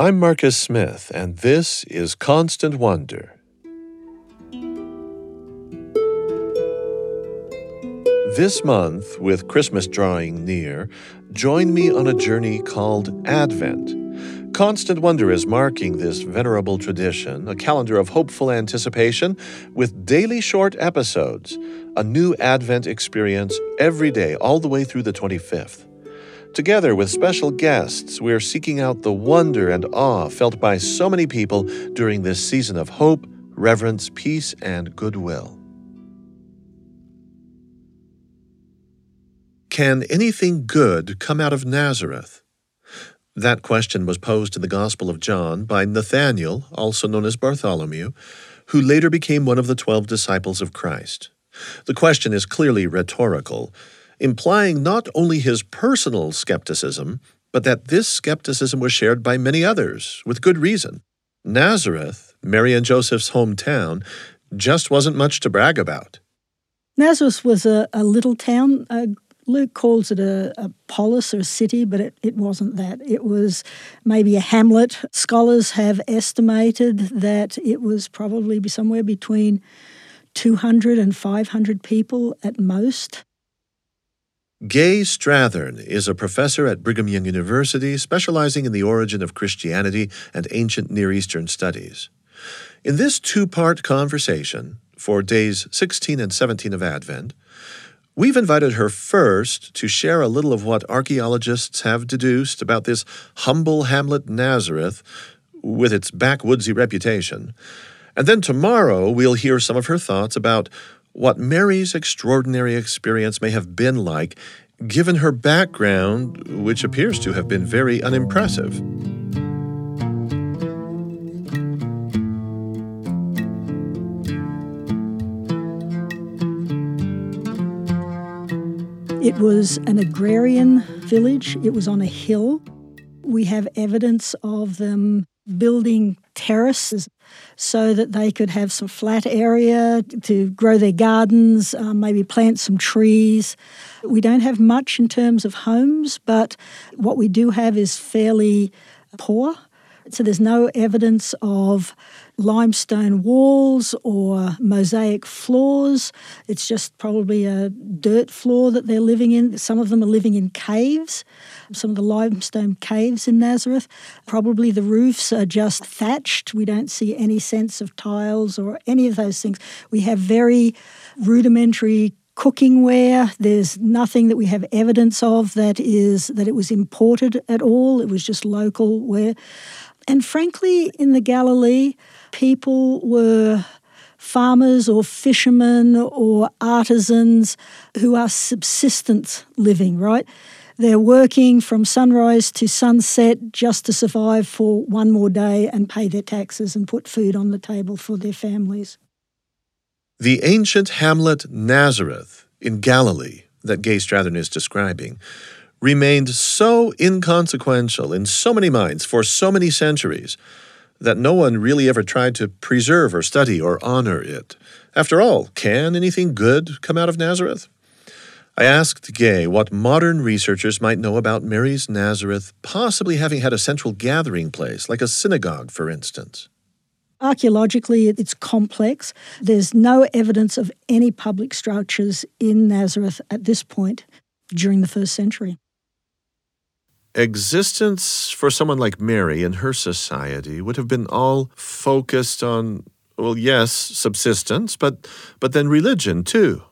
I'm Marcus Smith, and this is Constant Wonder. This month, with Christmas drawing near, join me on a journey called Advent. Constant Wonder is marking this venerable tradition, a calendar of hopeful anticipation with daily short episodes, a new Advent experience every day, all the way through the 25th. Together with special guests, we're seeking out the wonder and awe felt by so many people during this season of hope, reverence, peace, and goodwill. Can anything good come out of Nazareth? That question was posed in the Gospel of John by Nathaniel, also known as Bartholomew, who later became one of the 12 disciples of Christ. The question is clearly rhetorical, implying not only his personal skepticism, but that this skepticism was shared by many others, with good reason. Nazareth, Mary and Joseph's hometown, just wasn't much to brag about. Nazareth was a little town. Luke calls it a polis or a city, but it wasn't that. It was maybe a hamlet. Scholars have estimated that it was probably somewhere between 200 and 500 people at most. Gaye Strathearn is a professor at Brigham Young University specializing in the origin of Christianity and ancient Near Eastern studies. In this two-part conversation, for days 16 and 17 of Advent, we've invited her first to share a little of what archaeologists have deduced about this humble hamlet Nazareth with its backwoodsy reputation. And then tomorrow we'll hear some of her thoughts about what Mary's extraordinary experience may have been like, given her background, which appears to have been very unimpressive. It was an agrarian village. It was on a hill. We have evidence of them building terraces so that they could have some flat area to grow their gardens, maybe plant some trees. We don't have much in terms of homes, but what we do have is fairly poor. So there's no evidence of limestone walls or mosaic floors. It's just probably a dirt floor that they're living in. Some of them are living in caves, some of the limestone caves in Nazareth. Probably the roofs are just thatched. We don't see any sense of tiles or any of those things. We have very rudimentary cooking ware. There's nothing that we have evidence of that it was imported at all. It was just local ware. And frankly, in the Galilee, people were farmers or fishermen or artisans who are subsistence living, right? They're working from sunrise to sunset just to survive for one more day and pay their taxes and put food on the table for their families. The ancient hamlet Nazareth in Galilee that Gaye Strathearn is describing remained so inconsequential in so many minds for so many centuries that no one really ever tried to preserve or study or honor it. After all, can anything good come out of Nazareth? I asked Gaye what modern researchers might know about Mary's Nazareth possibly having had a central gathering place, like a synagogue, for instance. Archaeologically, it's complex. There's no evidence of any public structures in Nazareth at this point during the first century. Existence for someone like Mary in her society would have been all focused on, well, yes, subsistence, but then religion too.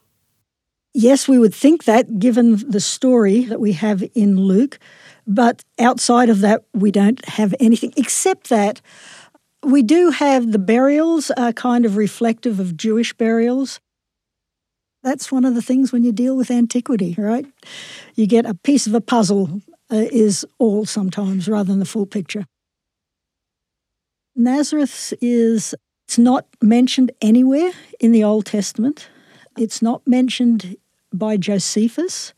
Yes, we would think that, given the story that we have in Luke. But outside of that, we don't have anything except that we do have the burials are kind of reflective of Jewish burials. That's one of the things when you deal with antiquity, right? You get a piece of a puzzle is all sometimes rather than the full picture. Nazareth it's not mentioned anywhere in the Old Testament. It's not mentioned by Josephus.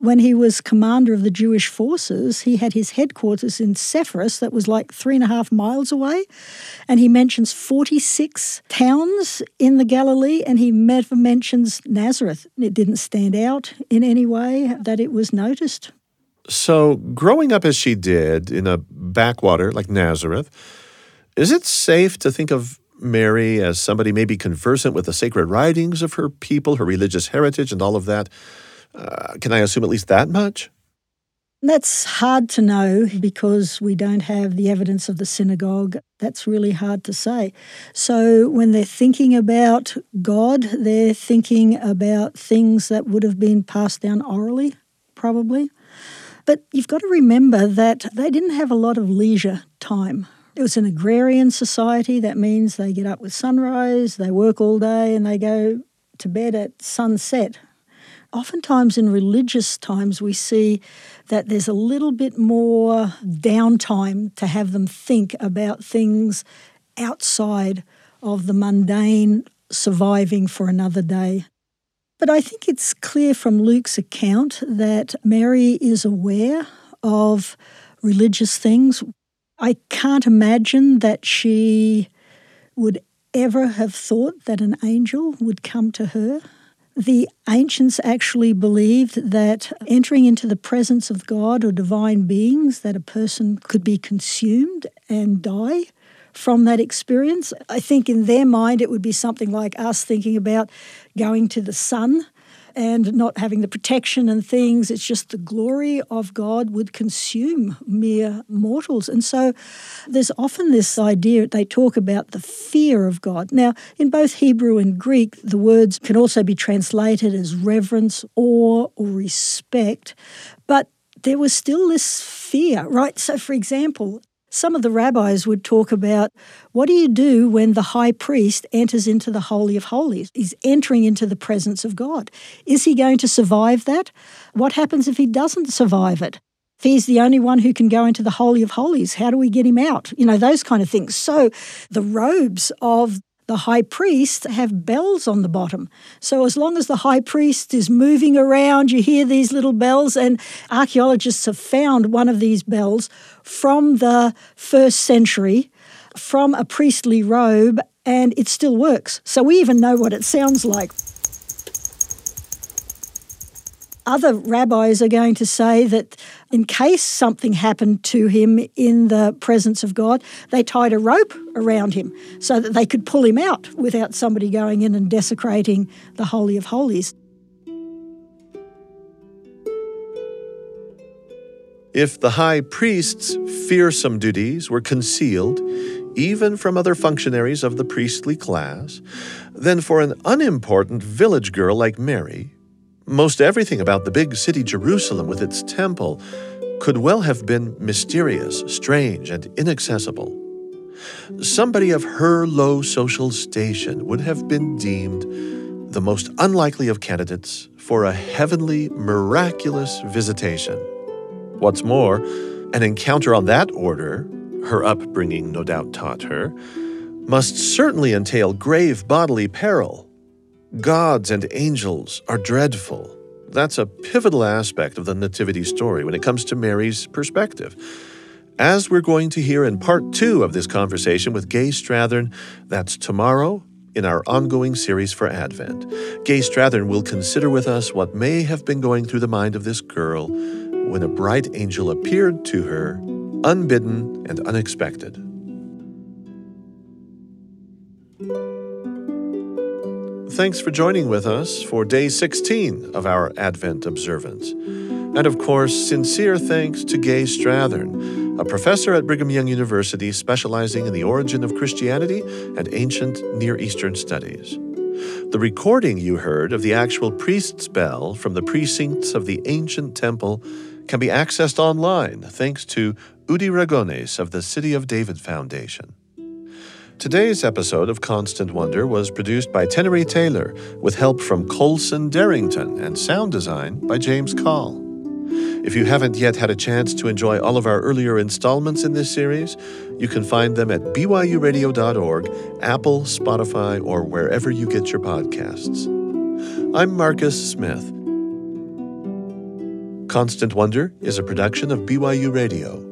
When he was commander of the Jewish forces, he had his headquarters in Sepphoris that was like 3.5 miles away, and he mentions 46 towns in the Galilee, and he never mentions Nazareth. It didn't stand out in any way that it was noticed. So growing up as she did in a backwater like Nazareth, is it safe to think of Mary as somebody maybe conversant with the sacred writings of her people, her religious heritage, and all of that? Can I assume at least that much? That's hard to know because we don't have the evidence of the synagogue. That's really hard to say. So when they're thinking about God, they're thinking about things that would have been passed down orally, probably. But you've got to remember that they didn't have a lot of leisure time. It was an agrarian society. That means they get up with sunrise, they work all day, and they go to bed at sunset. Oftentimes in religious times, we see that there's a little bit more downtime to have them think about things outside of the mundane, surviving for another day. But I think it's clear from Luke's account that Mary is aware of religious things. I can't imagine that she would ever have thought that an angel would come to her. The ancients actually believed that entering into the presence of God or divine beings, that a person could be consumed and die from that experience. I think in their mind it would be something like us thinking about going to the sun and not having the protection and things. It's just the glory of God would consume mere mortals. And so there's often this idea, they talk about the fear of God. Now, in both Hebrew and Greek, the words can also be translated as reverence, awe, or respect. But there was still this fear, right? So, for example, some of the rabbis would talk about, what do you do when the high priest enters into the Holy of Holies? He's entering into the presence of God. Is he going to survive that? What happens if he doesn't survive it? If he's the only one who can go into the Holy of Holies, how do we get him out? You know, those kind of things. So the robes of the high priest have bells on the bottom. So as long as the high priest is moving around, you hear these little bells, and archaeologists have found one of these bells from the 1st century, from a priestly robe, and it still works. So we even know what it sounds like. Other rabbis are going to say that in case something happened to him in the presence of God, they tied a rope around him so that they could pull him out without somebody going in and desecrating the Holy of Holies. If the high priest's fearsome duties were concealed, even from other functionaries of the priestly class, then for an unimportant village girl like Mary, most everything about the big city Jerusalem with its temple could well have been mysterious, strange, and inaccessible. Somebody of her low social station would have been deemed the most unlikely of candidates for a heavenly, miraculous visitation. What's more, an encounter on that order, her upbringing no doubt taught her, must certainly entail grave bodily peril. Gods and angels are dreadful. That's a pivotal aspect of the Nativity story when it comes to Mary's perspective. As we're going to hear in part 2 of this conversation with Gaye Strathearn, that's tomorrow in our ongoing series for Advent. Gaye Strathearn will consider with us what may have been going through the mind of this girl when a bright angel appeared to her, unbidden and unexpected. Thanks for joining with us for Day 16 of our Advent observance. And of course, sincere thanks to Gaye Strathearn, a professor at Brigham Young University specializing in the origin of Christianity and ancient Near Eastern studies. The recording you heard of the actual priest's bell from the precincts of the ancient temple can be accessed online thanks to Udi Ragones of the City of David Foundation. Today's episode of Constant Wonder was produced by Teneri Taylor with help from Colson Darrington and sound design by James Call. If you haven't yet had a chance to enjoy all of our earlier installments in this series, you can find them at byuradio.org, Apple, Spotify, or wherever you get your podcasts. I'm Marcus Smith. Constant Wonder is a production of BYU Radio.